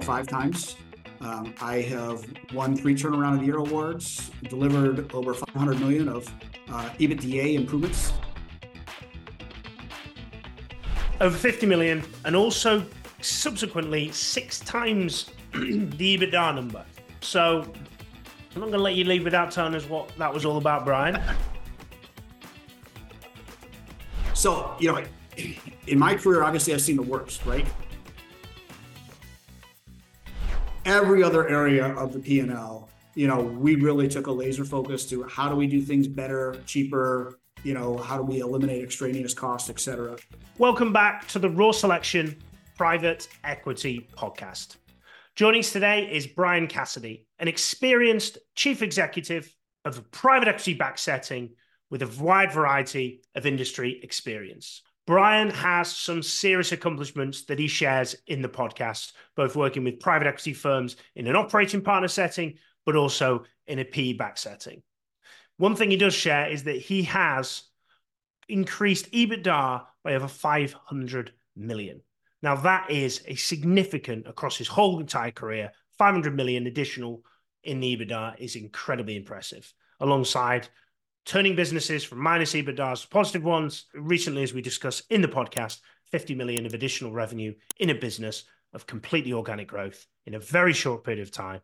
deal 5 times. I have won 3 Turnaround of the Year awards, delivered over $500 million of EBITDA improvements. Over $50 million, and also subsequently 6 times the EBITDA number. So I'm not going to let you leave without telling us what that was all about, Brian. So, you know, in my career, obviously I've seen the worst, right? Every other area of the P&L, you know, we really took a laser focus to how do we do things better, cheaper, you know, how do we eliminate extraneous costs, et cetera. Welcome back to the Raw Selection Private Equity Podcast. Joining us today is Brian Cassady, an experienced chief executive of a private equity-backed setting with a wide variety of industry experience. Brian has some serious accomplishments that he shares in the podcast, both working with private equity firms in an operating partner setting, but also in a PE-backed setting. One thing he does share is that he has increased EBITDA by over 500 million. Now, that is a significant, across his whole entire career, 500 million additional in the EBITDA is incredibly impressive, alongside turning businesses from minus EBITDAs to positive ones. Recently, as we discuss in the podcast, 50 million of additional revenue in a business of completely organic growth in a very short period of time,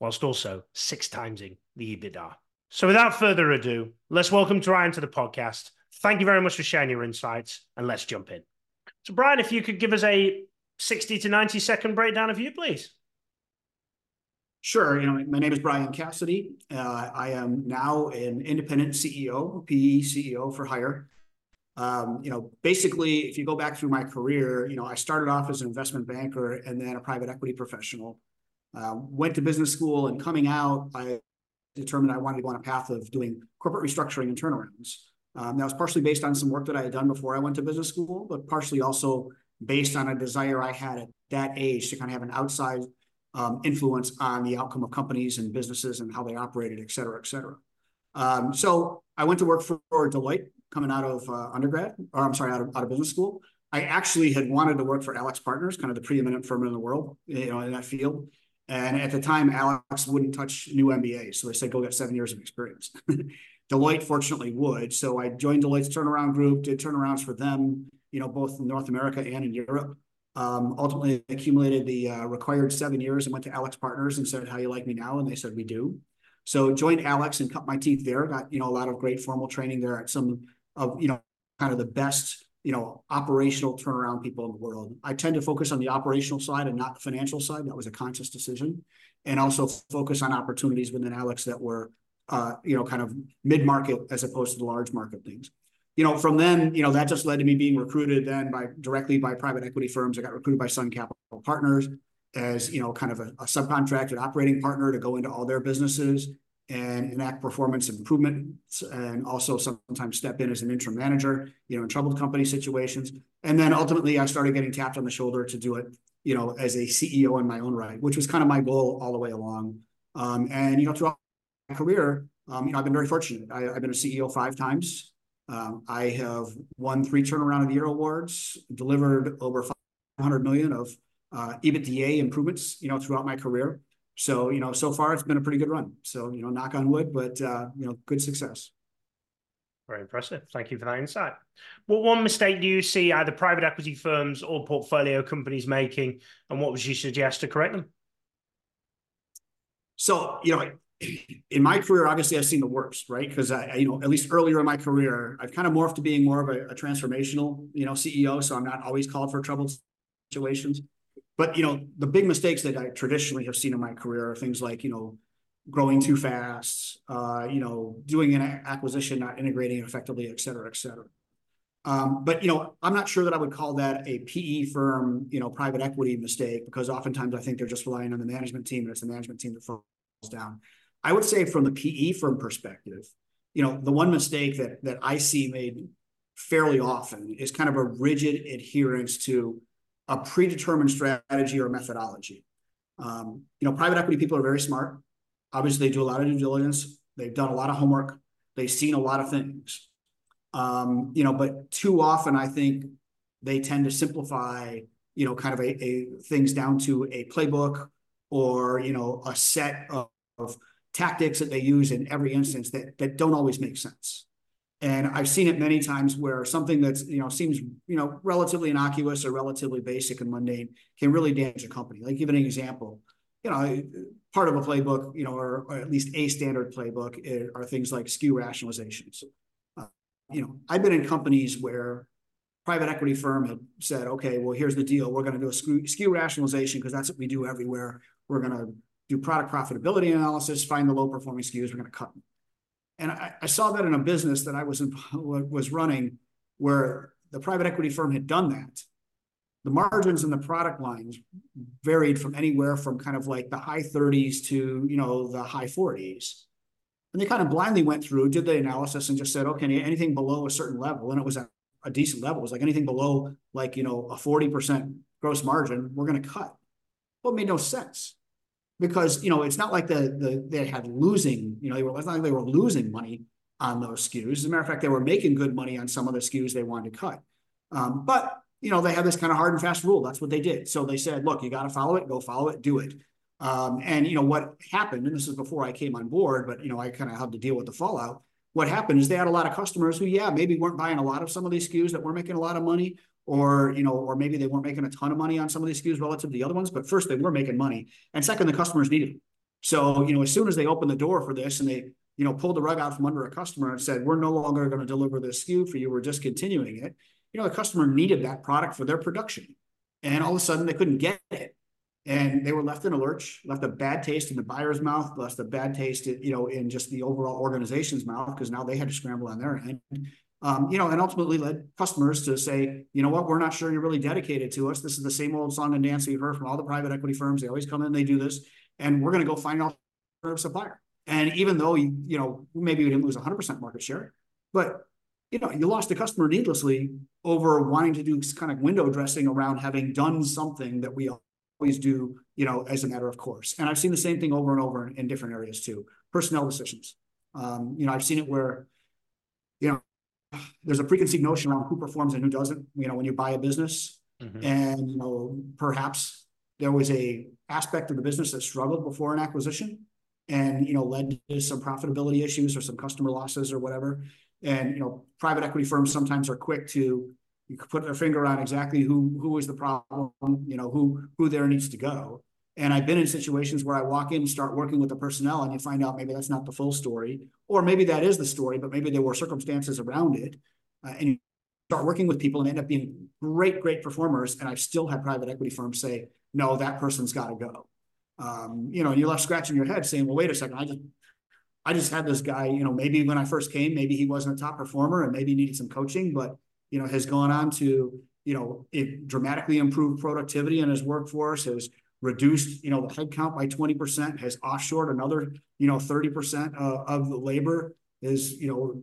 whilst also 6 timesing the EBITDA. So without further ado, let's welcome Brian to the podcast. Thank you very much for sharing your insights, and let's jump in. So Brian, if you could give us a 60 to 90 second breakdown of you, please. Sure. You know, my name is Brian Cassady. I am now an independent CEO, PE CEO for hire. You know, basically, if you go back through my career, you know, I started off as an investment banker and then a private equity professional. Went to business school, and coming out, I determined I wanted to go on a path of doing corporate restructuring and turnarounds. That was partially based on some work that I had done before I went to business school, but partially also based on a desire I had at that age to kind of have an outside influence on the outcome of companies and businesses and how they operated, et cetera, et cetera. So I went to work for Deloitte coming out of out of business school. I actually had wanted to work for Alex Partners, kind of the preeminent firm in the world, you know, in that field. And at the time, Alex wouldn't touch new MBAs. So they said, go get 7 years of experience. Deloitte fortunately would. So I joined Deloitte's turnaround group, did turnarounds for them, you know, both in North America and in Europe. Ultimately accumulated the required 7 years and went to Alex Partners and said, how you like me now? And they said, we do. So joined Alex and cut my teeth there. Got, you know, a lot of great formal training there at some of, you know, kind of the best, you know, operational turnaround people in the world. I tend to focus on the operational side and not the financial side. That was a conscious decision. And also focus on opportunities within Alex that were, you know, kind of mid-market as opposed to the large market things. You know, from then, you know, that just led to me being recruited then directly by private equity firms. I got recruited by Sun Capital Partners as, you know, kind of a subcontracted operating partner to go into all their businesses and enact performance improvements, and also sometimes step in as an interim manager, you know, in troubled company situations. And then ultimately I started getting tapped on the shoulder to do it, you know, as a CEO in my own right, which was kind of my goal all the way along. And, you know, throughout my career, you know, I've been very fortunate. I've been a CEO 5 times. I have won 3 Turnaround of the Year awards, delivered over 500 million of EBITDA improvements, you know, throughout my career. So, you know, so far it's been a pretty good run. So, you know, knock on wood, but, you know, good success. Very impressive. Thank you for that insight. What one mistake do you see either private equity firms or portfolio companies making, and what would you suggest to correct them? So, you know, in my career, obviously, I've seen the worst, right? Because I, you know, at least earlier in my career, I've kind of morphed to being more of a transformational, you know, CEO. So I'm not always called for troubled situations. But, you know, the big mistakes that I traditionally have seen in my career are things like, you know, growing too fast, you know, doing an acquisition, not integrating it effectively, et cetera, et cetera. But, you know, I'm not sure that I would call that a PE firm, you know, private equity mistake, because oftentimes I think they're just relying on the management team, and it's the management team that falls down. I would say from the PE firm perspective, you know, the one mistake that I see made fairly often is kind of a rigid adherence to a predetermined strategy or methodology. You know, private equity people are very smart. Obviously, they do a lot of due diligence. They've done a lot of homework. They've seen a lot of things. You know, but too often, I think they tend to simplify you know, kind of a things down to a playbook or, you know, a set of tactics that they use in every instance that don't always make sense. And I've seen it many times where something that's, you know, seems, you know, relatively innocuous or relatively basic and mundane can really damage a company. Like, give an example, you know, part of a playbook, you know, or at least a standard playbook are things like SKU rationalizations. You know, I've been in companies where private equity firm had said, okay, well, here's the deal. We're going to do a SKU rationalization because that's what we do everywhere. We're going to do product profitability analysis, find the low-performing SKUs, we're going to cut them. And I saw that in a business that I was running where the private equity firm had done that. The margins in the product lines varied from anywhere from kind of like the high 30s to, you know, the high 40s. And they kind of blindly went through, did the analysis and just said, okay, anything below a certain level, and it was a decent level, it was like anything below like, you know, a 40% gross margin, we're going to cut. Well, it made no sense. Because, you know, it's not like they had losing, you know, it's not like they were losing money on those SKUs. As a matter of fact, they were making good money on some of the SKUs they wanted to cut. But, you know, they had this kind of hard and fast rule. That's what they did. So they said, look, you got to follow it, go follow it, do it. And, you know, what happened, and this is before I came on board, but, you know, I kind of had to deal with the fallout. What happened is they had a lot of customers who, yeah, maybe weren't buying a lot of some of these SKUs that were making a lot of money, or, you know, or maybe they weren't making a ton of money on some of these SKUs relative to the other ones, but first they were making money. And second, the customers needed them. So, you know, as soon as they opened the door for this and they, you know, pulled the rug out from under a customer and said, we're no longer going to deliver this SKU for you, we're discontinuing it. You know, the customer needed that product for their production. And all of a sudden they couldn't get it. And they were left in a lurch, left a bad taste in the buyer's mouth, left a bad taste, you know, in just the overall organization's mouth, because now they had to scramble on their end. You know, and ultimately led customers to say, you know what, we're not sure you're really dedicated to us. This is the same old song and dance we've heard from all the private equity firms. They always come in, they do this, and we're going to go find an alternative supplier. And even though, you know, maybe we didn't lose 100% market share, but, you know, you lost the customer needlessly over wanting to do kind of window dressing around having done something that we always do, you know, as a matter of course. And I've seen the same thing over and over in different areas too. Personnel decisions. You know, I've seen it where, you know, there's a preconceived notion around who performs and who doesn't, you know, when you buy a business. Mm-hmm. And, you know, perhaps there was a aspect of the business that struggled before an acquisition and, you know, led to some profitability issues or some customer losses or whatever. And, you know, private equity firms sometimes are quick to put their finger on exactly who is the problem, you know, who there needs to go. And I've been in situations where I walk in and start working with the personnel and you find out maybe that's not the full story, or maybe that is the story, but maybe there were circumstances around it. And you start working with people and end up being great, great performers. And I've still had private equity firms say, no, that person's got to go. You know, and you're left scratching your head saying, well, wait a second, I just had this guy, you know, maybe when I first came, maybe he wasn't a top performer and maybe needed some coaching, but, you know, has gone on to, you know, it dramatically improved productivity in his workforce, has reduced, you know, the headcount by 20%, has offshored another, you know, 30% of the labor, is, you know,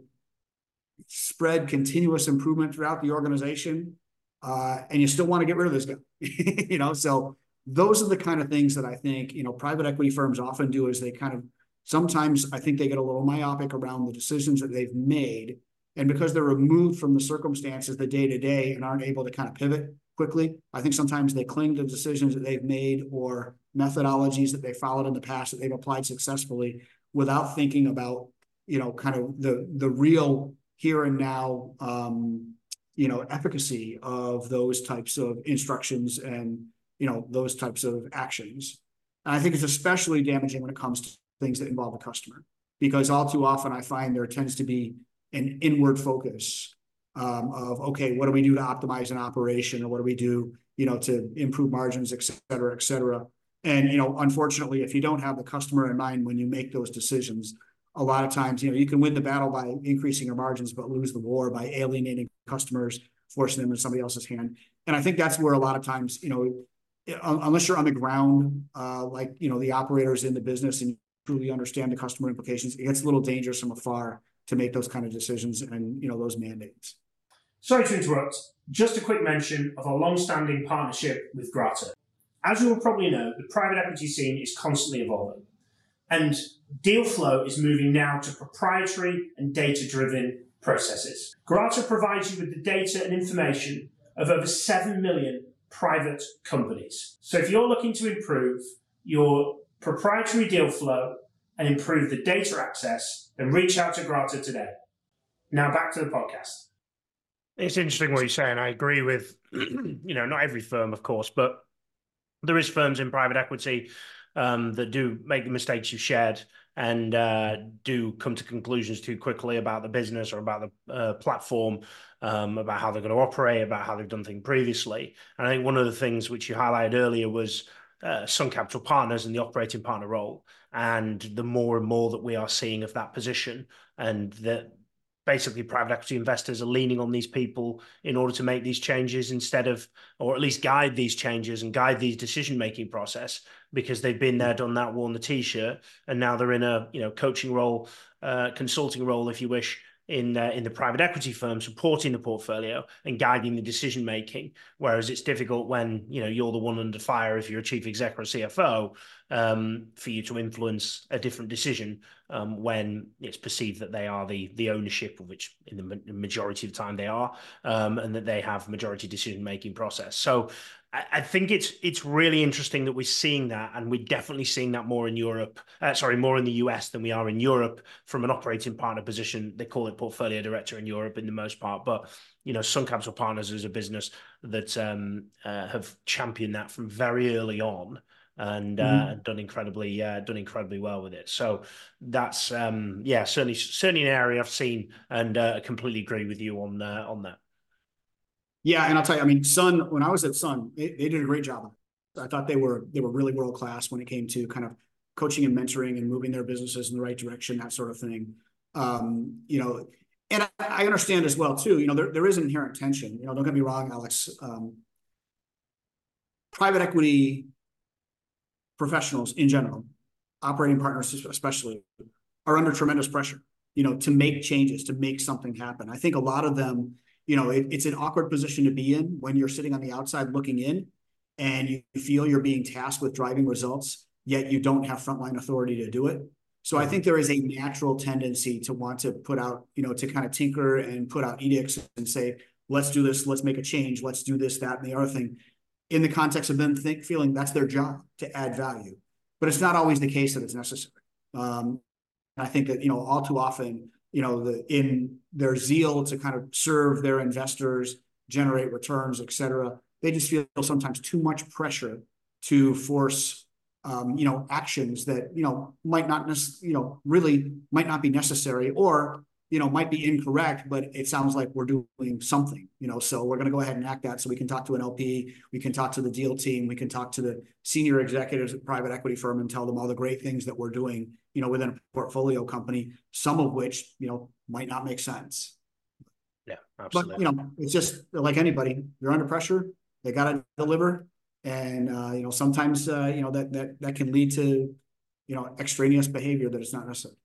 spread continuous improvement throughout the organization. And you still want to get rid of this guy, you know? So those are the kind of things that I think, you know, private equity firms often do is they kind of, sometimes I think they get a little myopic around the decisions that they've made. And because they're removed from the circumstances, the day-to-day, and aren't able to kind of pivot quickly, I think sometimes they cling to decisions that they've made or methodologies that they followed in the past that they've applied successfully without thinking about, you know, kind of the real here and now, you know, efficacy of those types of instructions and, you know, those types of actions. And I think it's especially damaging when it comes to things that involve the customer, because all too often I find there tends to be an inward focus of, okay, what do we do to optimize an operation, or what do we do, you know, to improve margins, et cetera, et cetera. And, you know, unfortunately, if you don't have the customer in mind when you make those decisions, a lot of times, you know, you can win the battle by increasing your margins, but lose the war by alienating customers, forcing them into somebody else's hand. And I think that's where a lot of times, you know, unless you're on the ground, like, you know, the operators in the business and you truly understand the customer implications, it gets a little dangerous from afar to make those kind of decisions and, you know, those mandates. Sorry to interrupt, just a quick mention of our long-standing partnership with Grata. As you will probably know, the private equity scene is constantly evolving, and deal flow is moving now to proprietary and data-driven processes. Grata provides you with the data and information of over 7 million private companies. So if you're looking to improve your proprietary deal flow and improve the data access, then reach out to Grata today. Now back to the podcast. It's interesting what you're saying. I agree with, not every firm, of course, but there is firms in private equity that do make the mistakes you shared and do come to conclusions too quickly about the business or about the platform, about how they're going to operate, about how they've done things previously. And I think one of the things which you highlighted earlier was Sun Capital Partners and the operating partner role. And the more and more that we are seeing of that position, and that basically private equity investors are leaning on these people in order to make these changes instead of, or at least guide these changes and guide these decision-making process, because they've been there, done that, worn the t-shirt, and now they're in a coaching role, consulting role, if you wish, in the private equity firm, supporting the portfolio and guiding the decision-making. Whereas it's difficult when, you're the one under fire, if you're a chief exec or a CFO, for you to influence a different decision when it's perceived that they are the ownership, which in the majority of the time they are, and that they have majority decision-making process. So I think it's really interesting that we're seeing that, and we're definitely seeing that more in Europe, more in the US than we are in Europe from an operating partner position. They call it portfolio director in Europe in the most part, but Sun Capital Partners is a business that have championed that from very early on and done incredibly well with it. So that's certainly an area I've seen, and I completely agree with you on that. Yeah, and I'll tell you, Sun, when I was at Sun, they did a great job. I thought they were really world-class when it came to kind of coaching and mentoring and moving their businesses in the right direction, that sort of thing. And I understand as well, too, there is an inherent tension. Don't get me wrong, Alex. Private equity professionals in general, operating partners especially, are under tremendous pressure, to make changes, to make something happen. I think a lot of them, it's an awkward position to be in when you're sitting on the outside looking in and you feel you're being tasked with driving results, yet you don't have frontline authority to do it. So I think there is a natural tendency to want to put out, to kind of tinker and put out edicts and say, let's do this, let's make a change, let's do this, that, and the other thing, in the context of them feeling that's their job to add value. But it's not always the case that it's necessary. I think that, all too often, in their zeal to kind of serve their investors, generate returns, et cetera, they just feel sometimes too much pressure to force, actions that, might not be necessary or, might be incorrect, but it sounds like we're doing something, so we're going to go ahead and act that so we can talk to an LP, we can talk to the deal team, we can talk to the senior executives at private equity firm and tell them all the great things that we're doing, within a portfolio company, some of which, might not make sense. Yeah, absolutely. But, it's just like anybody, they're under pressure, they got to deliver. And, sometimes, that can lead to, extraneous behavior that is not necessary.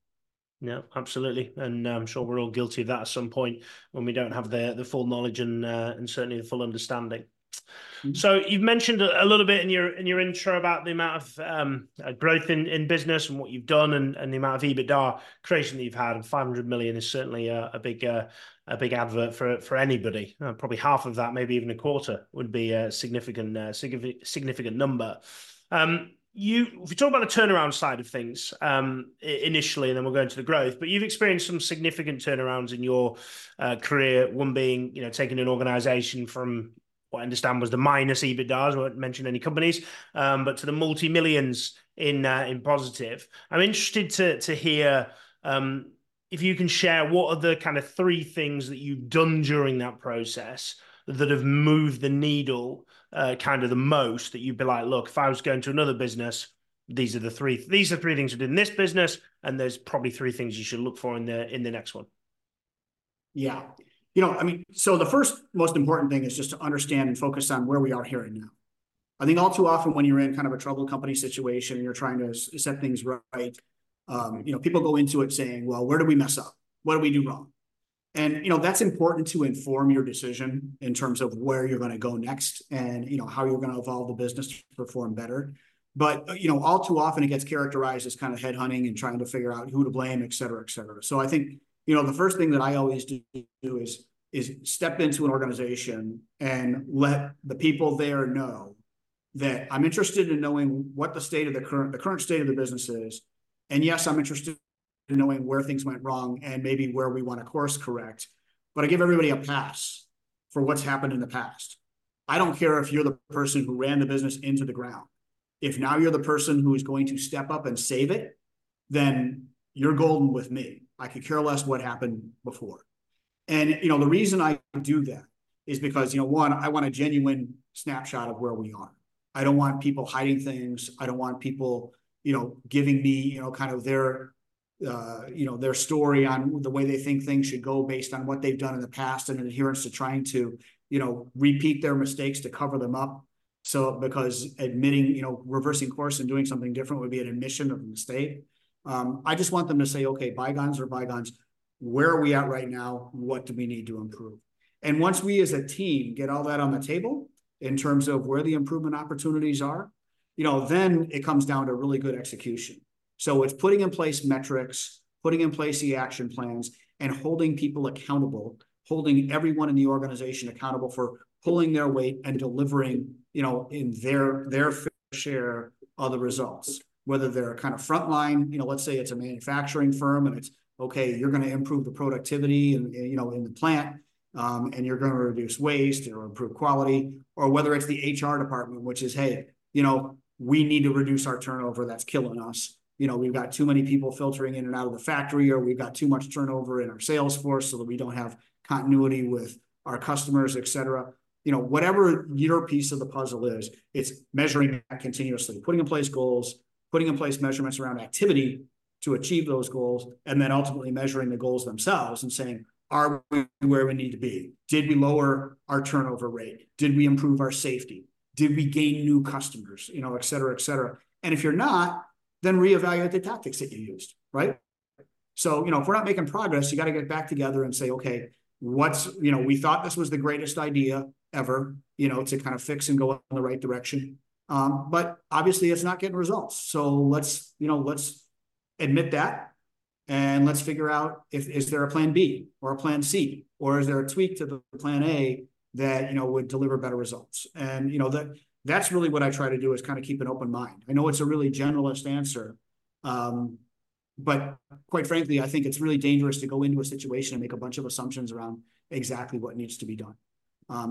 No, absolutely. And I'm sure we're all guilty of that at some point when we don't have the full knowledge and certainly the full understanding. Mm-hmm. So you've mentioned a little bit in your intro about the amount of growth in business and what you've done and the amount of EBITDA creation that you've had. And 500 million is certainly a big advert for anybody. Probably half of that, maybe even a quarter, would be a significant number. If you talk about the turnaround side of things initially, and then we'll go into the growth, but you've experienced some significant turnarounds in your career, one being, taking an organization from what I understand was the minus EBITDA, I won't mention any companies, but to the multi-millions in positive. I'm interested to hear if you can share what are the kind of three things that you've done during that process that have moved the needle kind of the most, that you'd be like, look, if I was going to another business, these are three things we did in this business, and there's probably three things you should look for in the next one. Yeah. So the first most important thing is just to understand and focus on where we are here and now. I think all too often when you're in kind of a troubled company situation and you're trying to set things right, people go into it saying, well, where did we mess up? What did we do wrong? And, that's important to inform your decision in terms of where you're going to go next and, how you're going to evolve the business to perform better. But, all too often it gets characterized as kind of headhunting and trying to figure out who to blame, et cetera, et cetera. So I think, the first thing that I always do is is step into an organization and let the people there know that I'm interested in knowing what the state of the current state of the business is. And yes, I'm interested in knowing where things went wrong and maybe where we want to course correct, but I give everybody a pass for what's happened in the past. I don't care if you're the person who ran the business into the ground. If now you're the person who is going to step up and save it, then you're golden with me. I could care less what happened before. And, you know, the reason I do that is because, you know, one, I want a genuine snapshot of where we are. I don't want people hiding things. I don't want people, you know, giving me, you know, kind of their, you know, their story on the way they think things should go based on what they've done in the past and an adherence to trying to, you know, repeat their mistakes to cover them up. So because admitting, you know, reversing course and doing something different would be an admission of a mistake. I just want them to say, okay, bygones are bygones. Where are we at right now? What do we need to improve? And once we as a team get all that on the table in terms of where the improvement opportunities are, you know, then it comes down to really good execution. So it's putting in place metrics, putting in place the action plans, and holding people accountable, holding everyone in the organization accountable for pulling their weight and delivering, you know, in their fair share of the results, whether they're kind of frontline, you know, let's say it's a manufacturing firm and it's, okay, you're going to improve the productivity and, you know, in the plant, and you're going to reduce waste or improve quality, or whether it's the HR department, which is, hey, you know, we need to reduce our turnover. That's killing us. You know, we've got too many people filtering in and out of the factory, or we've got too much turnover in our sales force so that we don't have continuity with our customers, et cetera. You know, whatever your piece of the puzzle is, it's measuring that continuously, putting in place goals, putting in place measurements around activity to achieve those goals, and then ultimately measuring the goals themselves and saying, are we where we need to be? Did we lower our turnover rate? Did we improve our safety? Did we gain new customers? You know, et cetera, et cetera. And if you're not, then reevaluate the tactics that you used, right? So, you know, if we're not making progress, you got to get back together and say, okay, what's, you know, we thought this was the greatest idea ever, you know, to kind of fix and go in the right direction. But obviously it's not getting results. So let's, you know, let's admit that. And let's figure out if, is there a plan B or a plan C, or is there a tweak to the plan A that, you know, would deliver better results? And, you know, that's really what I try to do, is kind of keep an open mind. I know it's a really generalist answer, but quite frankly, I think it's really dangerous to go into a situation and make a bunch of assumptions around exactly what needs to be done.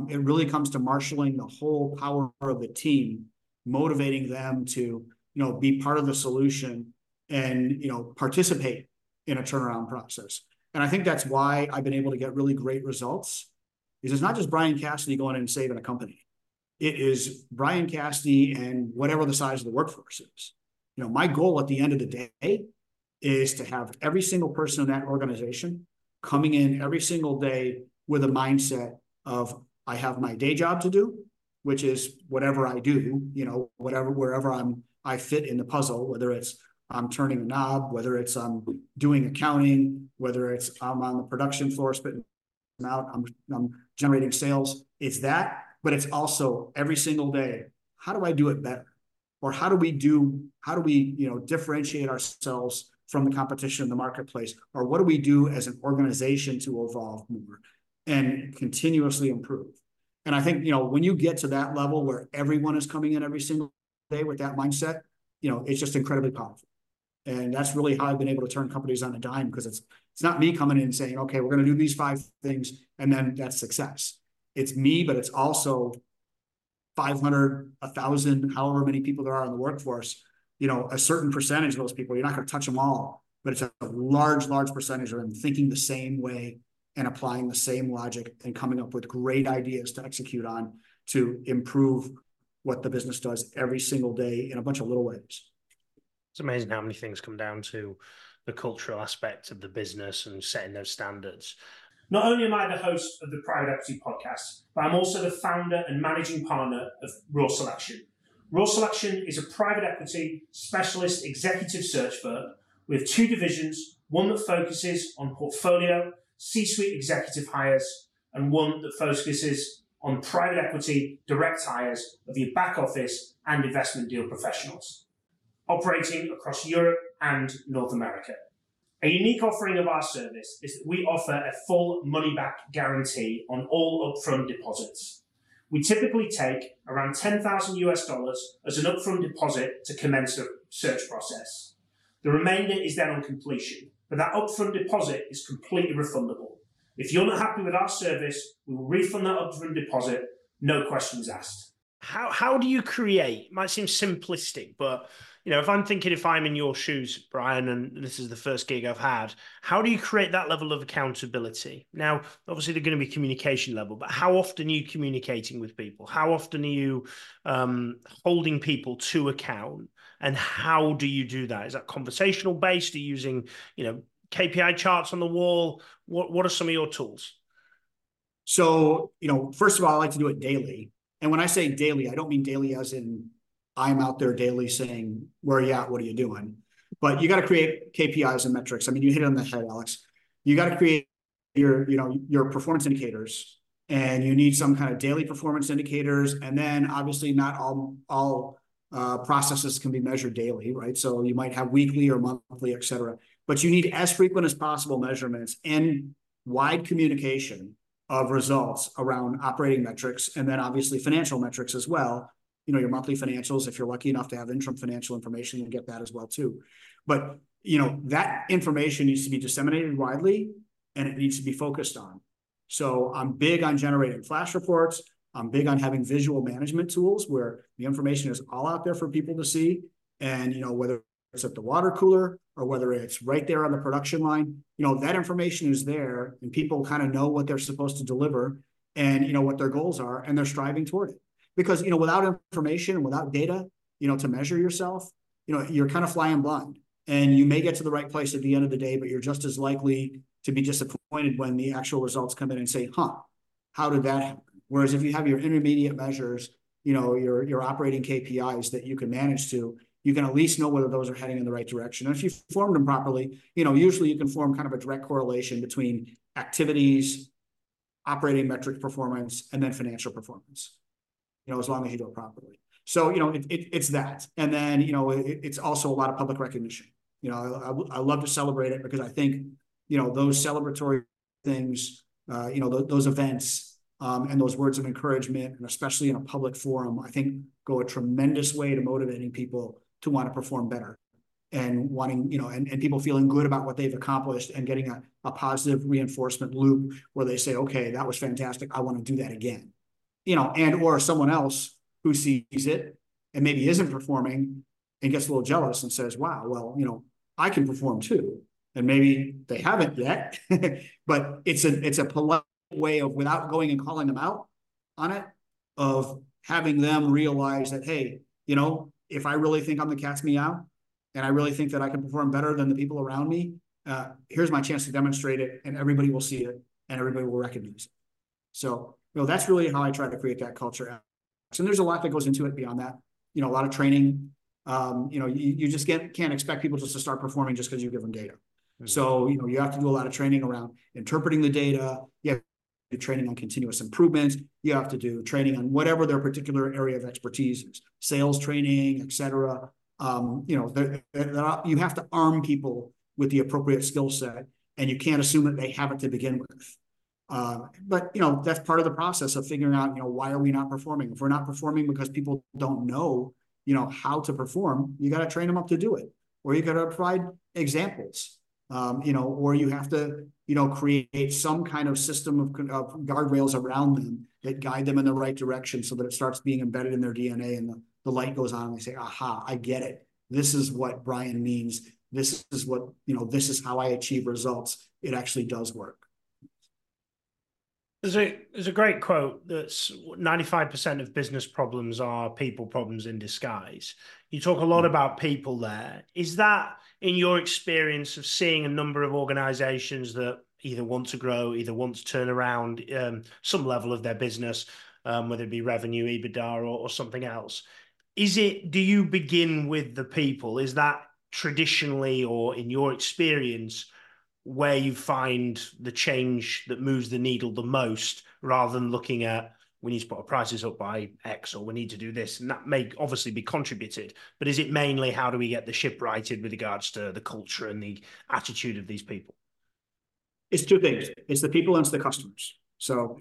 It really comes to marshaling the whole power of the team, motivating them to, you know, be part of the solution and, you know, participate in a turnaround process. And I think that's why I've been able to get really great results, is it's not just Brian Cassady going in and saving a company. It is Brian Cassady and whatever the size of the workforce is. You know, my goal at the end of the day is to have every single person in that organization coming in every single day with a mindset of, I have my day job to do, which is whatever I do, you know, whatever, wherever I fit in the puzzle, whether it's I'm turning a knob, whether it's I'm doing accounting, whether it's I'm on the production floor spitting out, I'm generating sales. It's that, but it's also every single day, how do I do it better? Or how do we, you know, differentiate ourselves from the competition in the marketplace? Or what do we do as an organization to evolve more and continuously improve? And I think, you know, when you get to that level where everyone is coming in every single day with that mindset, you know, it's just incredibly powerful. And that's really how I've been able to turn companies on a dime, because it's not me coming in and saying, okay, we're going to do these 5 things, and then that's success. It's me, but it's also 500, 1,000, however many people there are in the workforce. You know, a certain percentage of those people, you're not going to touch them all, but it's a large, large percentage of them thinking the same way and applying the same logic and coming up with great ideas to execute on to improve what the business does every single day in a bunch of little ways. It's amazing how many things come down to the cultural aspect of the business and setting those standards. Not only am I the host of the Private Equity Podcast, but I'm also the founder and managing partner of Raw Selection. Raw Selection is a private equity specialist executive search firm with 2 divisions, one that focuses on portfolio, C-suite executive hires, and one that focuses on private equity direct hires of your back office and investment deal professionals, operating across Europe and North America. A unique offering of our service is that we offer a full money-back guarantee on all upfront deposits. We typically take around $10,000 as an upfront deposit to commence the search process. The remainder is then on completion, but that upfront deposit is completely refundable. If you're not happy with our service, we will refund that upfront deposit, no questions asked. How do you create? It might seem simplistic, but you know, if I'm in your shoes, Brian, and this is the first gig I've had, how do you create that level of accountability? Now, obviously, they're going to be communication level, but how often are you communicating with people? How often are you holding people to account? And how do you do that? Is that conversational based? Are you using, KPI charts on the wall? What are some of your tools? So, first of all, I like to do it daily. And when I say daily, I don't mean daily as in I'm out there daily saying, where are you at? What are you doing? But you got to create KPIs and metrics. I mean, you hit it on the head, Alex. You got to create your performance indicators, and you need some kind of daily performance indicators. And then obviously not all processes can be measured daily, right? So you might have weekly or monthly, et cetera, but you need as frequent as possible measurements and wide communication of results around operating metrics, and then obviously financial metrics as well. Your monthly financials, if you're lucky enough to have interim financial information, you'll get that as well too. But, that information needs to be disseminated widely and it needs to be focused on. So I'm big on generating flash reports. I'm big on having visual management tools where the information is all out there for people to see. And, whether it's at the water cooler or whether it's right there on the production line, that information is there and people kind of know what they're supposed to deliver and, what their goals are and they're striving toward it. Because, without information, without data, to measure yourself, you're kind of flying blind and you may get to the right place at the end of the day, but you're just as likely to be disappointed when the actual results come in and say, how did that happen? Whereas if you have your intermediate measures, your operating KPIs that you can manage to, you can at least know whether those are heading in the right direction. And if you formed them properly, usually you can form kind of a direct correlation between activities, operating metric performance, and then financial performance, as long as you do it properly. So, it's that. And then, it's also a lot of public recognition. I love to celebrate it because I think, those celebratory things, those events, and those words of encouragement, and especially in a public forum, I think go a tremendous way to motivating people to want to perform better and wanting, and people feeling good about what they've accomplished and getting a positive reinforcement loop where they say, okay, that was fantastic. I want to do that again, and or someone else who sees it and maybe isn't performing and gets a little jealous and says, wow, well, I can perform too. And maybe they haven't yet, but it's a polite way of, without going and calling them out on it, of having them realize that, hey, if I really think I'm the cat's meow and I really think that I can perform better than the people around me, here's my chance to demonstrate it, and everybody will see it and everybody will recognize it. So, that's really how I try to create that culture. And there's a lot that goes into it beyond that, a lot of training. You just can't expect people just to start performing just because you give them data. Mm-hmm. So, you have to do a lot of training around interpreting the data. Yeah. Training on continuous improvement. You have to do training on whatever their particular area of expertise is, sales training, et cetera. You have to arm people with the appropriate skill set, and you can't assume that they have it to begin with. But that's part of the process of figuring out, why are we not performing? If we're not performing because people don't know, how to perform, you got to train them up to do it, or you got to provide examples. Or you have to, create some kind of system of guardrails around them that guide them in the right direction so that it starts being embedded in their DNA and the light goes on and they say, aha, I get it. This is what Brian means. This is what, this is how I achieve results. It actually does work. There's a great quote that's 95% of business problems are people problems in disguise. You talk a lot about people there. Is that, in your experience of seeing a number of organizations that either want to grow, either want to turn around some level of their business, whether it be revenue, EBITDA, or something else, do you begin with the people? Is that traditionally, or in your experience, where you find the change that moves the needle the most, rather than looking at we need to put our prices up by X, or we need to do this, and that may obviously be contributed, but is it mainly how do we get the ship righted with regards to the culture and the attitude of these people? It's two things. It's the people and it's the customers. So,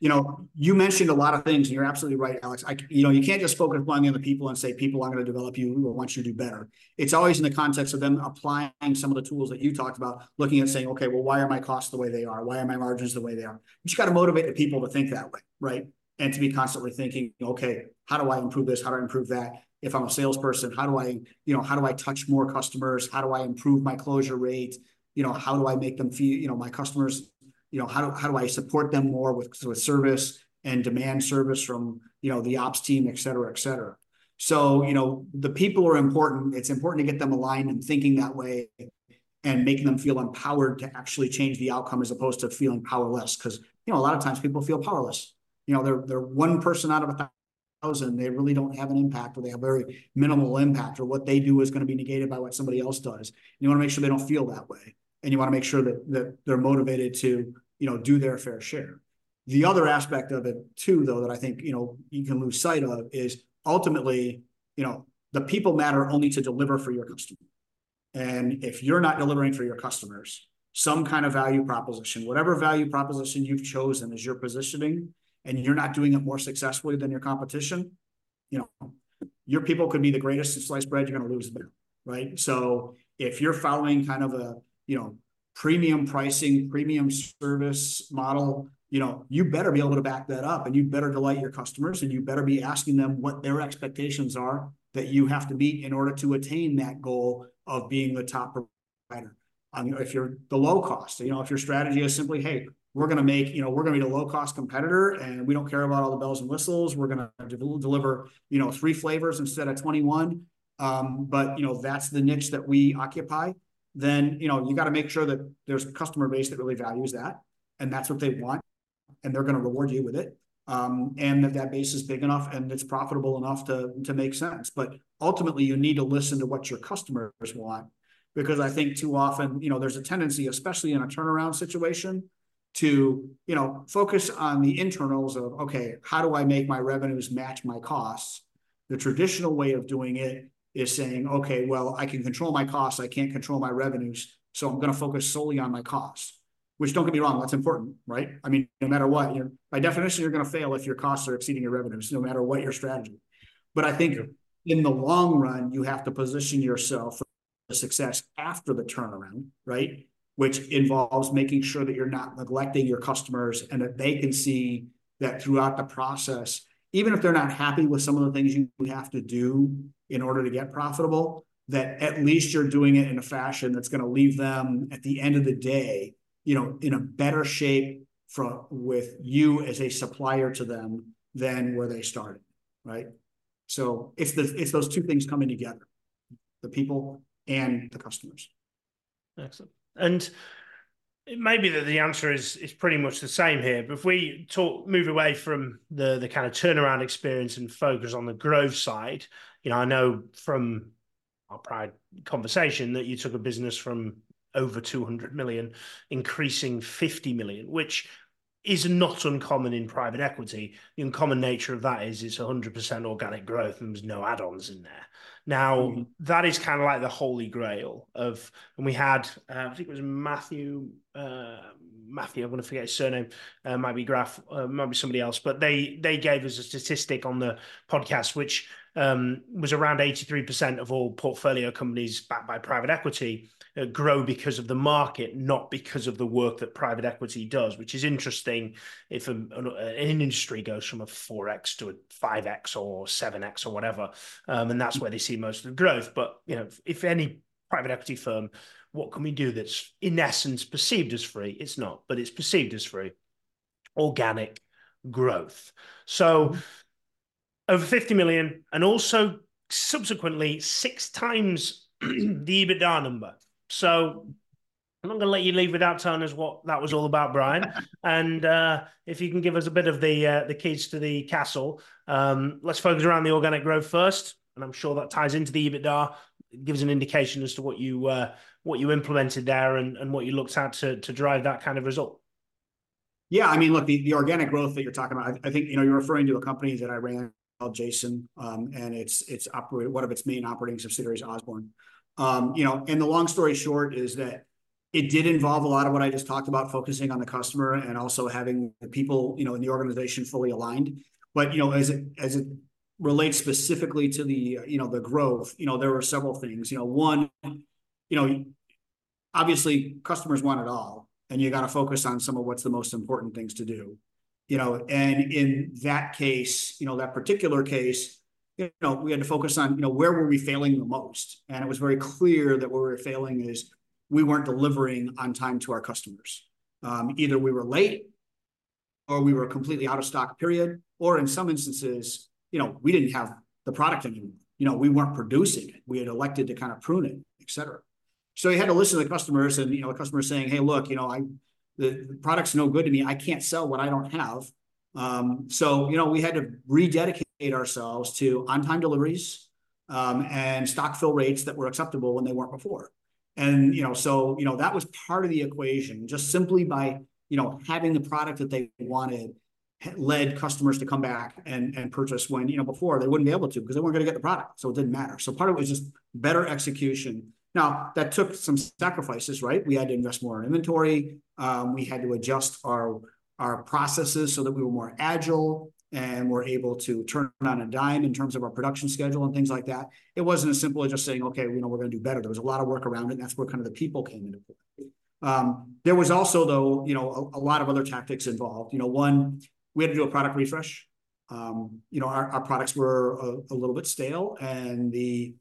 you know, you mentioned a lot of things and you're absolutely right, Alex. You know, you can't just focus on the people and say, people, I'm going to develop you. We will want you to do better. It's always in the context of them applying some of the tools that you talked about, looking at saying, okay, well, why are my costs the way they are? Why are my margins the way they are? You just got to motivate the people to think that way, right? And to be constantly thinking, okay, how do I improve this? How do I improve that? If I'm a salesperson, how do I, you know, how do I touch more customers? How do I improve my closure rate? You know, how do I make them feel, you know, my customers, you know, how do I support them more with service and demand service from, you know, the ops team, et cetera, et cetera. So, you know, the people are important. It's important to get them aligned and thinking that way and making them feel empowered to actually change the outcome as opposed to feeling powerless. Because, you know, a lot of times people feel powerless. You know, they're one person out of 1,000. They really don't have an impact, or they have very minimal impact, or what they do is going to be negated by what somebody else does. And you want to make sure they don't feel that way. And you want to make sure that they're motivated to, you know, do their fair share. The other aspect of it too, though, that I think, you know, you can lose sight of is ultimately, you know, the people matter only to deliver for your customer. And if you're not delivering for your customers, some kind of value proposition, whatever value proposition you've chosen as your positioning, and you're not doing it more successfully than your competition, you know, your people could be the greatest in sliced bread, you're going to lose them, right? So if you're following kind of a, you know, premium pricing, premium service model, you know, you better be able to back that up, and you better delight your customers, and you better be asking them what their expectations are that you have to meet in order to attain that goal of being the top provider. If you're the low cost, you know, if your strategy is simply, hey, we're going to make, you know, we're going to be the low-cost competitor, and we don't care about all the bells and whistles. We're going to deliver, you know, 3 flavors instead of 21. But, you know, that's the niche that we occupy. Then, you know, you got to make sure that there's a customer base that really values that, and that's what they want, and they're going to reward you with it. And that base is big enough and it's profitable enough to make sense. But ultimately, you need to listen to what your customers want, because I think too often, you know, there's a tendency, especially in a turnaround situation, to, you know, focus on the internals of, okay, how do I make my revenues match my costs? The traditional way of doing it is saying, okay, well, I can control my costs. I can't control my revenues. So I'm going to focus solely on my costs, which, don't get me wrong, that's important, right? I mean, no matter what, you're, by definition, you're going to fail if your costs are exceeding your revenues, no matter what your strategy. But I think in the long run, you have to position yourself for success after the turnaround, right? Which involves making sure that you're not neglecting your customers, and that they can see that throughout the process, even if they're not happy with some of the things you have to do in order to get profitable, that at least you're doing it in a fashion that's going to leave them at the end of the day, you know, in a better shape with you as a supplier to them than where they started, right? So it's those two things coming together, the people and the customers. Excellent. And it may be that the answer is pretty much the same here. But if we move away from the kind of turnaround experience and focus on the growth side, you know, I know from our prior conversation that you took a business from over 200 million, increasing 50 million, which is not uncommon in private equity. The uncommon nature of that is it's 100% organic growth and there's no add-ons in there. Now, that is kind of like the holy grail of, and we had, I think it was Matthew, I'm going to forget his surname, might be Graf, might be somebody else, but they gave us a statistic on the podcast, which was around 83% of all portfolio companies backed by private equity grow because of the market, not because of the work that private equity does, which is interesting if an industry goes from a 4X to a 5X or 7X or whatever. And that's where they see most of the growth. But, you know, if any private equity firm, what can we do that's in essence perceived as free? It's not, but it's perceived as free. Organic growth. So over 50 million, and also subsequently 6 times the EBITDA number. So I'm not going to let you leave without telling us what that was all about, Brian. And if you can give us a bit of the keys to the castle, let's focus around the organic growth first. And I'm sure that ties into the EBITDA. It gives an indication as to what you implemented there and what you looked at to drive that kind of result. Yeah, I mean, look, the organic growth that you're talking about, I think, you know, you're referring to a company that I ran called Jason, and it's operated, one of its main operating subsidiaries, Osborne. You know, and the long story short is that it did involve a lot of what I just talked about, focusing on the customer and also having the people, you know, in the organization fully aligned. But, you know, as it relates specifically to the, you know, the growth, you know, there were several things. You know, one, you know, obviously customers want it all, and you got to focus on some of what's the most important things to do, you know, and in that case, you know, that particular case, you know, we had to focus on, you know, where were we failing the most? And it was very clear that where we were failing is we weren't delivering on time to our customers. Either we were late, or we were completely out of stock, period. Or in some instances, you know, we didn't have the product anymore. You know, we weren't producing it. We had elected to kind of prune it, et cetera. So you had to listen to the customers, and, you know, the customer saying, hey, look, you know, the product's no good to me. I can't sell what I don't have. So, you know, we had to rededicate ourselves to on-time deliveries and stock fill rates that were acceptable when they weren't before. And, you know, so, you know, that was part of the equation, just simply by, you know, having the product that they wanted led customers to come back and purchase when, you know, before they wouldn't be able to because they weren't going to get the product. So it didn't matter. So part of it was just better execution. Now, that took some sacrifices, right? We had to invest more in inventory. We had to adjust our processes so that we were more agile and were able to turn on a dime in terms of our production schedule and things like that. It wasn't as simple as just saying, okay, you know, we're going to do better. There was a lot of work around it, and that's where kind of the people came into play. There was also, though, you know, a lot of other tactics involved. You know, one, we had to do a product refresh. You know, our products were a little bit stale, and the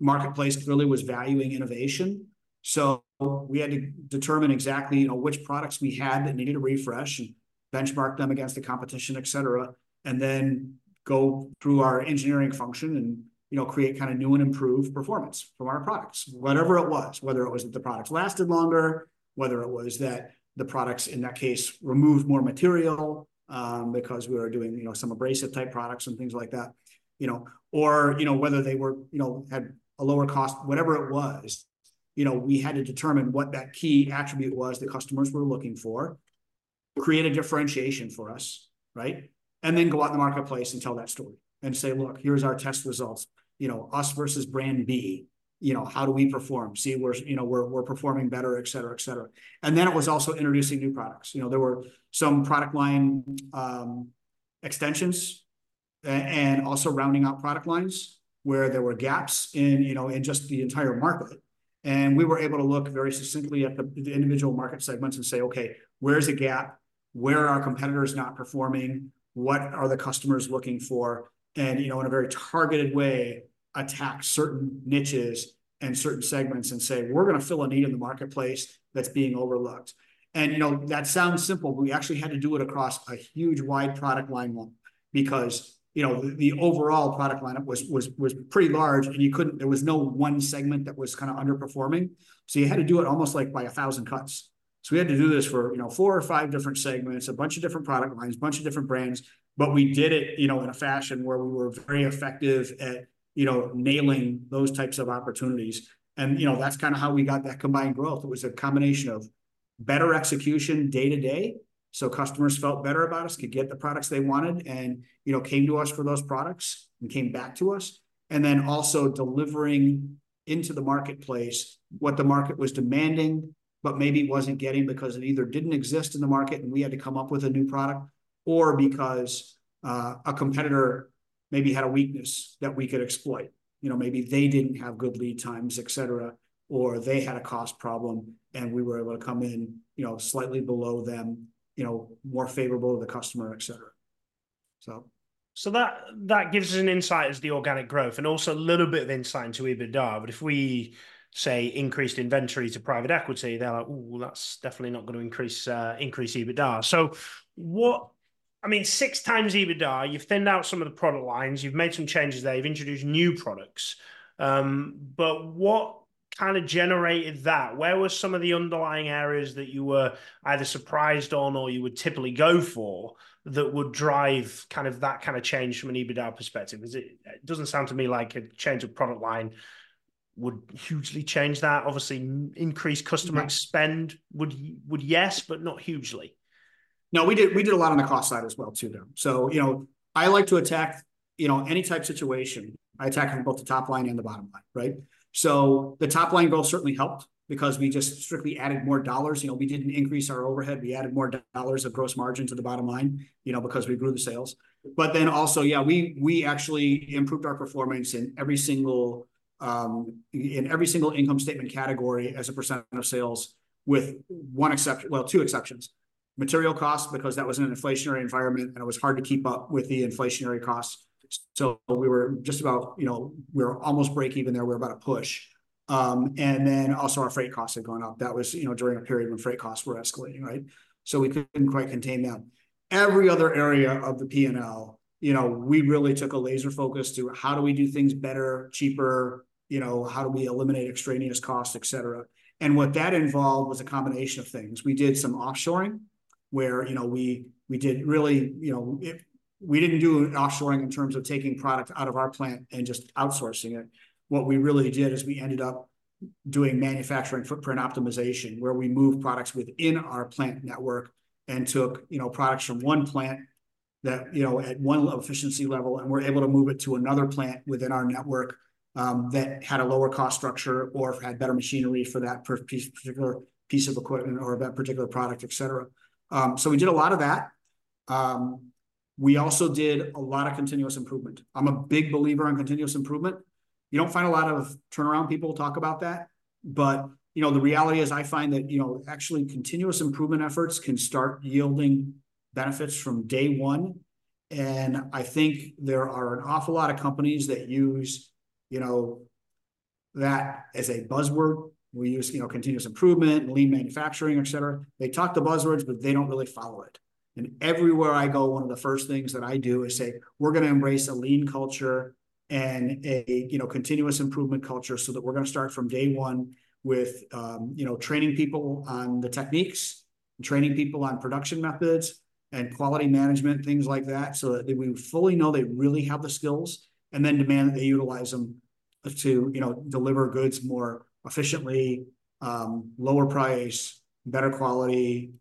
marketplace clearly was valuing innovation. So we had to determine exactly, you know, which products we had that needed a refresh and benchmark them against the competition, et cetera, and then go through our engineering function and, you know, create kind of new and improved performance from our products, whatever it was, whether it was that the products lasted longer, whether it was that the products in that case removed more material because we were doing, you know, some abrasive type products and things like that, you know, or, you know, whether they were, you know, had a lower cost, whatever it was, you know, we had to determine what that key attribute was that customers were looking for, create a differentiation for us, right? And then go out in the marketplace and tell that story and say, look, here's our test results, you know, us versus brand B, you know, how do we perform? See, we're, you know, we're performing better, et cetera, et cetera. And then it was also introducing new products. You know, there were some product line extensions and also rounding out product lines where there were gaps in, you know, in just the entire market. And we were able to look very succinctly at the individual market segments and say, okay, where's a gap? Where are our competitors not performing? What are the customers looking for? And, you know, in a very targeted way, attack certain niches and certain segments and say, we're going to fill a need in the marketplace that's being overlooked. And, you know, that sounds simple, but we actually had to do it across a huge wide product line because, you know, the overall product lineup was pretty large, and you couldn't, there was no one segment that was kind of underperforming. So you had to do it almost like by 1,000 cuts. So we had to do this for, you know, 4 or 5 different segments, a bunch of different product lines, a bunch of different brands, but we did it, you know, in a fashion where we were very effective at, you know, nailing those types of opportunities. And, you know, that's kind of how we got that combined growth. It was a combination of better execution day to day, so customers felt better about us, could get the products they wanted, and, you know, came to us for those products and came back to us. And then also delivering into the marketplace what the market was demanding, but maybe wasn't getting because it either didn't exist in the market and we had to come up with a new product, or because a competitor maybe had a weakness that we could exploit. You know, maybe they didn't have good lead times, et cetera, or they had a cost problem and we were able to come in, you know, slightly below them, you know, more favorable to the customer, et cetera. So that gives us an insight as the organic growth, and also a little bit of insight into EBITDA. But if we say increased inventory to private equity, they're like, oh, that's definitely not going to increase EBITDA. So what, I mean, 6 times EBITDA, you've thinned out some of the product lines, you've made some changes there, you've introduced new products. But what kind of generated that? Where were some of the underlying areas that you were either surprised on or you would typically go for that would drive kind of that kind of change from an EBITDA perspective? It doesn't sound to me like a change of product line would hugely change that. Obviously, increased customer spend would yes, but not hugely. No, we did a lot on the cost side as well too, though. So, you know, I like to attack, you know, any type situation. I attack on both the top line and the bottom line, right? So the top line growth certainly helped because we just strictly added more dollars. You know, we didn't increase our overhead. We added more dollars of gross margin to the bottom line, you know, because we grew the sales. But then also, yeah, we actually improved our performance in every single income statement category as a percent of sales, with one exception, well, two exceptions. Material costs, because that was in an inflationary environment and it was hard to keep up with the inflationary costs. So we were just about, you know, we were almost break even there. We were about a push. And then also our freight costs had gone up. That was, you know, during a period when freight costs were escalating, right? So we couldn't quite contain them. Every other area of the P&L, you know, we really took a laser focus to how do we do things better, cheaper, you know, how do we eliminate extraneous costs, et cetera. And what that involved was a combination of things. We did some offshoring where, you know, we did really, you know, we didn't do offshoring in terms of taking product out of our plant and just outsourcing it. What we really did is we ended up doing manufacturing footprint optimization, where we moved products within our plant network and took, you know, products from one plant that, you know, at one efficiency level, and we're able to move it to another plant within our network that had a lower cost structure or had better machinery for that particular piece of equipment or that particular product, et cetera. So we did a lot of that. We also did a lot of continuous improvement. I'm a big believer in continuous improvement. You don't find a lot of turnaround people talk about that, but you know, the reality is I find that, you know, actually continuous improvement efforts can start yielding benefits from day one. And I think there are an awful lot of companies that use, you know, that as a buzzword. We use, you know, continuous improvement, lean manufacturing, et cetera. They talk the buzzwords, but they don't really follow it. And everywhere I go, one of the first things that I do is say, we're going to embrace a lean culture and a, you know, continuous improvement culture, so that we're going to start from day one with, you know, training people on the techniques, training people on production methods and quality management, things like that, so that we fully know they really have the skills, and then demand that they utilize them to, you know, deliver goods more efficiently, lower price, better quality,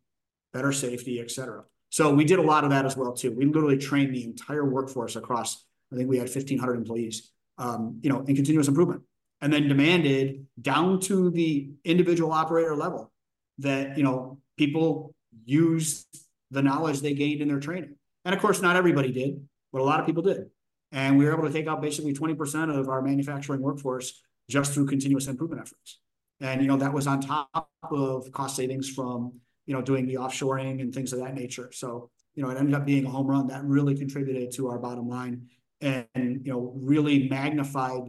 better safety, et cetera. So we did a lot of that as well too. We literally trained the entire workforce across, I think we had 1,500 employees, you know, in continuous improvement, and then demanded down to the individual operator level that, you know, people use the knowledge they gained in their training. And of course, not everybody did, but a lot of people did. And we were able to take out basically 20% of our manufacturing workforce just through continuous improvement efforts. And, you know, that was on top of cost savings from, you know, doing the offshoring and things of that nature. So, you know, it ended up being a home run that really contributed to our bottom line and, you know, really magnified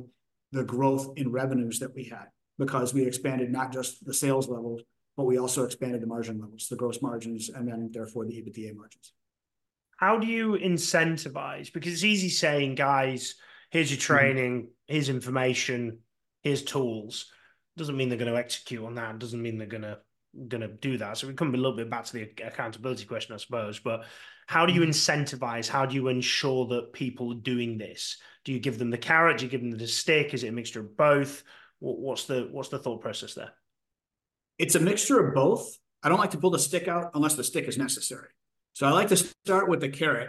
the growth in revenues that we had, because we expanded not just the sales levels, but we also expanded the margin levels, the gross margins, and then therefore the EBITDA margins. How do you incentivize? Because it's easy saying, guys, here's your training, here's information, here's tools. Doesn't mean they're going to execute on that. Doesn't mean they're going to do that. So we come a little bit back to the accountability question, I suppose. But how do you incentivize? How do you ensure that people are doing this? Do you give them the carrot? Do you give them the stick? Is it a mixture of both? What's the thought process there? It's a mixture of both. I don't like to pull the stick out unless the stick is necessary. So I like to start with the carrot.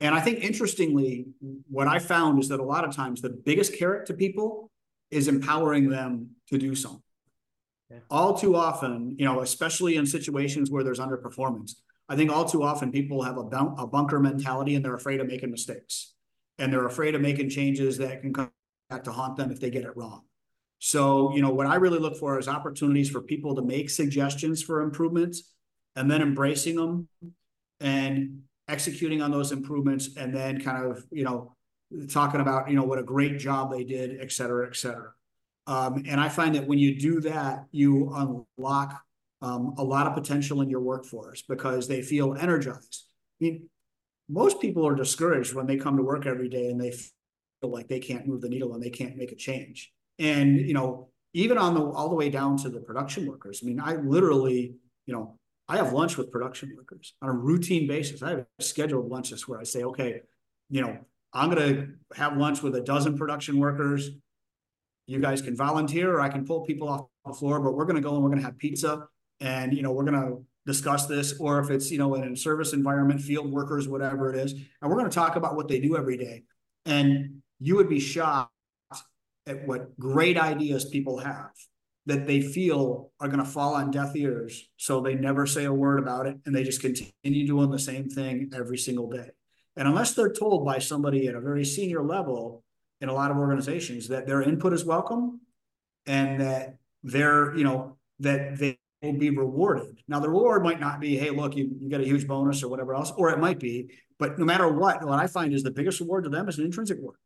And I think, interestingly, what I found is that a lot of times the biggest carrot to people is empowering them to do something. Yeah. All too often, you know, especially in situations where there's underperformance, I think all too often people have a bunker mentality, and they're afraid of making mistakes, and they're afraid of making changes that can come back to haunt them if they get it wrong. So, you know, what I really look for is opportunities for people to make suggestions for improvements, and then embracing them and executing on those improvements, and then kind of, you know, talking about, you know, what a great job they did, et cetera, et cetera. And I find that when you do that, you unlock a lot of potential in your workforce, because they feel energized. I mean, most people are discouraged when they come to work every day and they feel like they can't move the needle and they can't make a change. And, you know, even all the way down to the production workers. I mean, I literally, you know, I have lunch with production workers on a routine basis. I have scheduled lunches where I say, okay, you know, I'm going to have lunch with a dozen production workers. You guys can volunteer, or I can pull people off the floor, but we're going to go and we're going to have pizza, and, you know, we're going to discuss this, or if it's, you know, in a service environment, field workers, whatever it is, and we're going to talk about what they do every day. And you would be shocked at what great ideas people have that they feel are going to fall on deaf ears. So they never say a word about it, and they just continue doing the same thing every single day. And unless they're told by somebody at a very senior level in a lot of organizations that their input is welcome and that they're, you know, that they will be rewarded. Now, the reward might not be, hey, look, you get a huge bonus or whatever else, or it might be, but no matter what I find is the biggest reward to them is an intrinsic reward.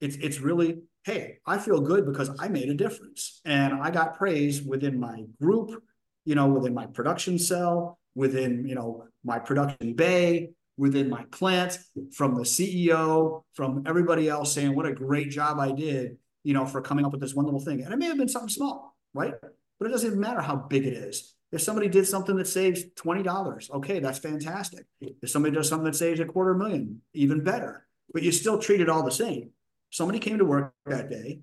It's really, hey, I feel good because I made a difference and I got praise within my group, you know, within my production cell, within, you know, my production bay, within my plant, from the CEO, from everybody else saying what a great job I did, you know, for coming up with this one little thing. And it may have been something small, right? But it doesn't even matter how big it is. If somebody did something that saves $20, okay, that's fantastic. If somebody does something that saves $250,000, even better. But you still treat it all the same. Somebody came to work that day,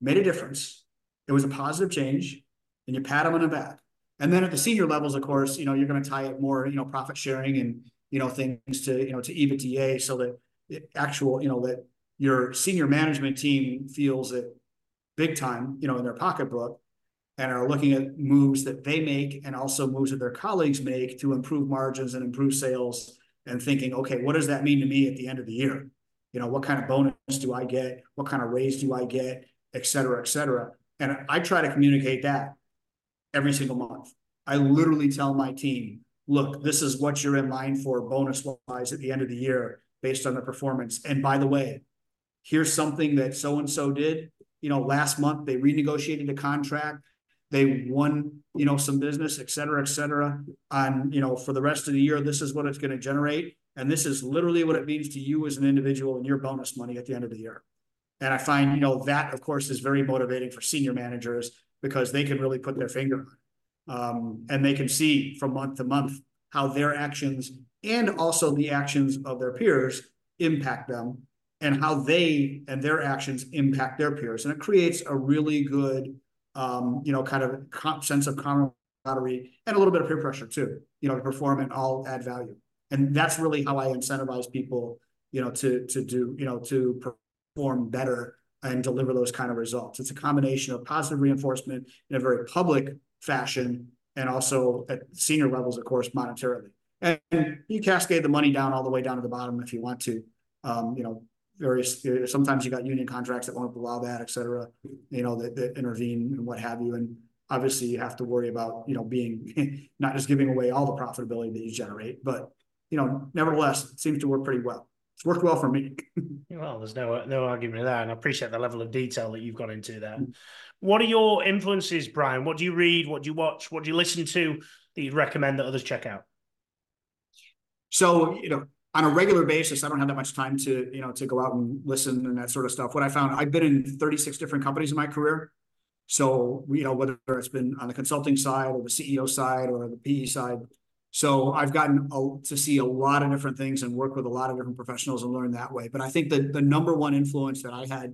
made a difference. It was a positive change, and you pat them on the back. And then at the senior levels, of course, you know, you're going to tie it more, you know, profit sharing and, you know, things to, you know, to EBITDA, so that the actual, you know, that your senior management team feels it big time, you know, in their pocketbook, and are looking at moves that they make and also moves that their colleagues make to improve margins and improve sales, and thinking, okay, what does that mean to me at the end of the year? You know, what kind of bonus do I get? What kind of raise do I get? Et cetera, et cetera. And I try to communicate that every single month. I literally tell my team, look, this is what you're in line for bonus-wise at the end of the year based on the performance. And by the way, here's something that so-and-so did. You know, last month they renegotiated a contract. They won, you know, some business, et cetera, on, you know, for the rest of the year, this is what it's going to generate. And this is literally what it means to you as an individual and your bonus money at the end of the year. And I find, you know, that, of course, is very motivating for senior managers because they can really put their finger on it. And they can see from month to month how their actions and also the actions of their peers impact them, and how they and their actions impact their peers. And it creates a really good, you know, kind of sense of camaraderie and a little bit of peer pressure too, you know, to perform and all add value. And that's really how I incentivize people, you know, to do, you know, to perform better and deliver those kind of results. It's a combination of positive reinforcement in a very public fashion, and also at senior levels, of course, monetarily. And you cascade the money down all the way down to the bottom if you want to. You know, various, sometimes you got union contracts that won't allow that, et cetera, you know, that intervene and what have you. And obviously you have to worry about, you know, being not just giving away all the profitability that you generate, but, you know, nevertheless, it seems to work pretty well. It's worked well for me. Well, there's no argument to that. And I appreciate the level of detail that you've got into there. What are your influences, Brian? What do you read? What do you watch? What do you listen to that you'd recommend that others check out? So, you know, on a regular basis, I don't have that much time to, you know, to go out and listen and that sort of stuff. What I found, I've been in 36 different companies in my career. So, you know, whether it's been on the consulting side or the CEO side or the PE side. So I've gotten to see a lot of different things and work with a lot of different professionals and learn that way. But I think that the number one influence that I had,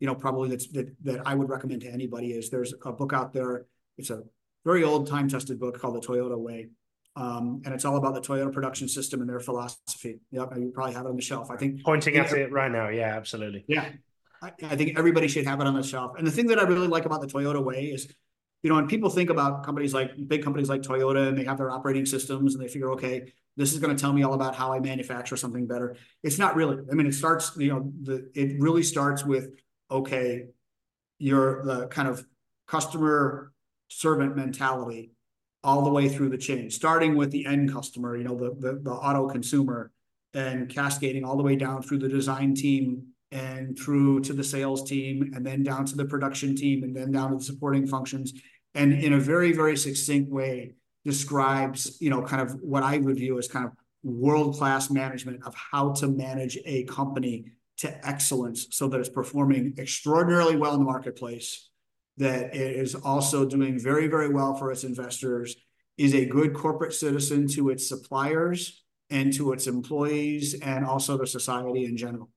you know, probably that I would recommend to anybody is there's a book out there. It's a very old, time-tested book called The Toyota Way. And it's all about the Toyota production system and their philosophy. Yep, you probably have it on the shelf. I think pointing at it right now. Yeah, absolutely. Yeah. I think everybody should have it on the shelf. And the thing that I really like about the Toyota Way is, you know, and people think about companies like big companies like Toyota, and they have their operating systems and they figure, okay, this is going to tell me all about how I manufacture something better. It's not really. I mean, it starts, you know, it really starts with, okay, you're the kind of customer servant mentality all the way through the chain, starting with the end customer, you know, the auto consumer, and cascading all the way down through the design team and through to the sales team, and then down to the production team, and then down to the supporting functions. And in a very, very succinct way describes, you know, kind of what I would view as kind of world-class management of how to manage a company to excellence so that it's performing extraordinarily well in the marketplace, that it is also doing very, very well for its investors, is a good corporate citizen to its suppliers and to its employees, and also to society in general.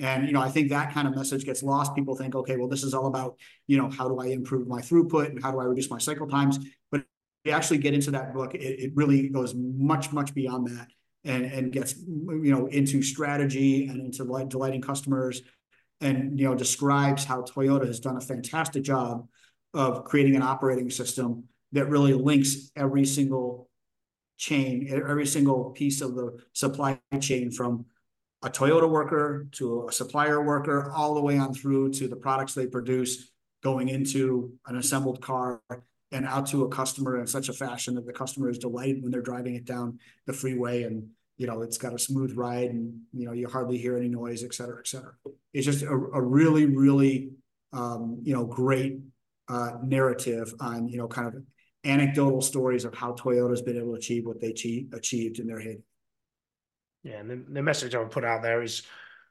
And, you know, I think that kind of message gets lost. People think, okay, well, this is all about, you know, how do I improve my throughput and how do I reduce my cycle times? But we actually get into that book, it really goes much, much beyond that and gets, into strategy and into delighting customers and, describes how Toyota has done a fantastic job of creating an operating system that really links every single chain, every single piece of the supply chain from a Toyota worker to a supplier worker, all the way on through to the products they produce, going into an assembled car and out to a customer in such a fashion that the customer is delighted when they're driving it down the freeway and, it's got a smooth ride and, you hardly hear any noise, et cetera, et cetera. It's just a really, really, great narrative on, kind of anecdotal stories of how Toyota's been able to achieve what they achieved in their head. Yeah, and the message I would put out there is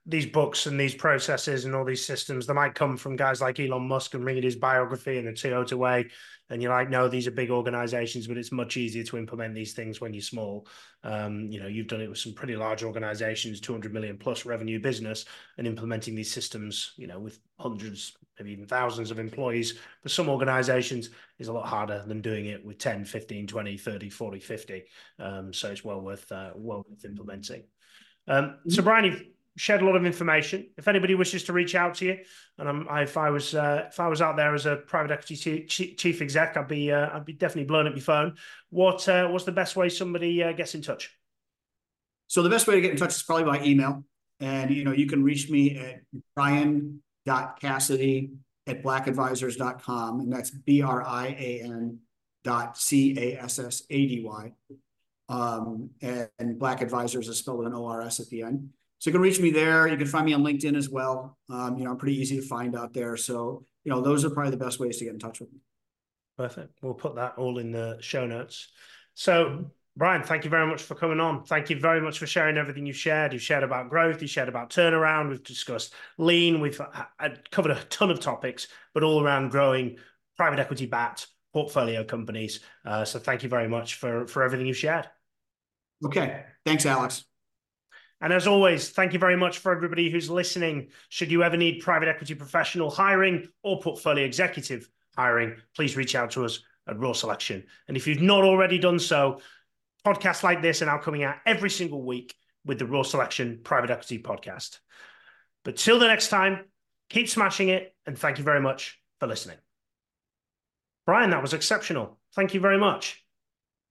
these books and these processes and all these systems, they might come from guys like Elon Musk and read his biography and the Toyota Way. And you're like, no, these are big organizations, but it's much easier to implement these things when you're small. You've done it with some pretty large organizations, 200 million plus revenue business, and implementing these systems, with hundreds, maybe even thousands of employees. For some organizations is a lot harder than doing it with 10, 15, 20, 30, 40, 50. So it's well worth implementing. So Brian, you've shared a lot of information. If anybody wishes to reach out to you, and if I was out there as a private equity chief exec, I'd be definitely blowing up your phone. What's the best way somebody gets in touch? So the best way to get in touch is probably by email, and you can reach me at brian.cassady@blackadvisors.com, and that's brian.cassady. And Black Advisors is spelled with an ORS at the end. So you can reach me there. You can find me on LinkedIn as well. I'm pretty easy to find out there. So, those are probably the best ways to get in touch with me. Perfect. We'll put that all in the show notes. So Brian, thank you very much for coming on. Thank you very much for sharing everything you've shared. You've shared about growth. You shared about turnaround. We've discussed lean. We've covered a ton of topics, but all around growing private equity backed portfolio companies. So thank you very much for everything you've shared. Okay. Thanks, Alex. And as always, thank you very much for everybody who's listening. Should you ever need private equity professional hiring or portfolio executive hiring, please reach out to us at Raw Selection. And if you've not already done so, podcasts like this are now coming out every single week with the Raw Selection Private Equity Podcast. But till the next time, keep smashing it. And thank you very much for listening. Brian, that was exceptional. Thank you very much.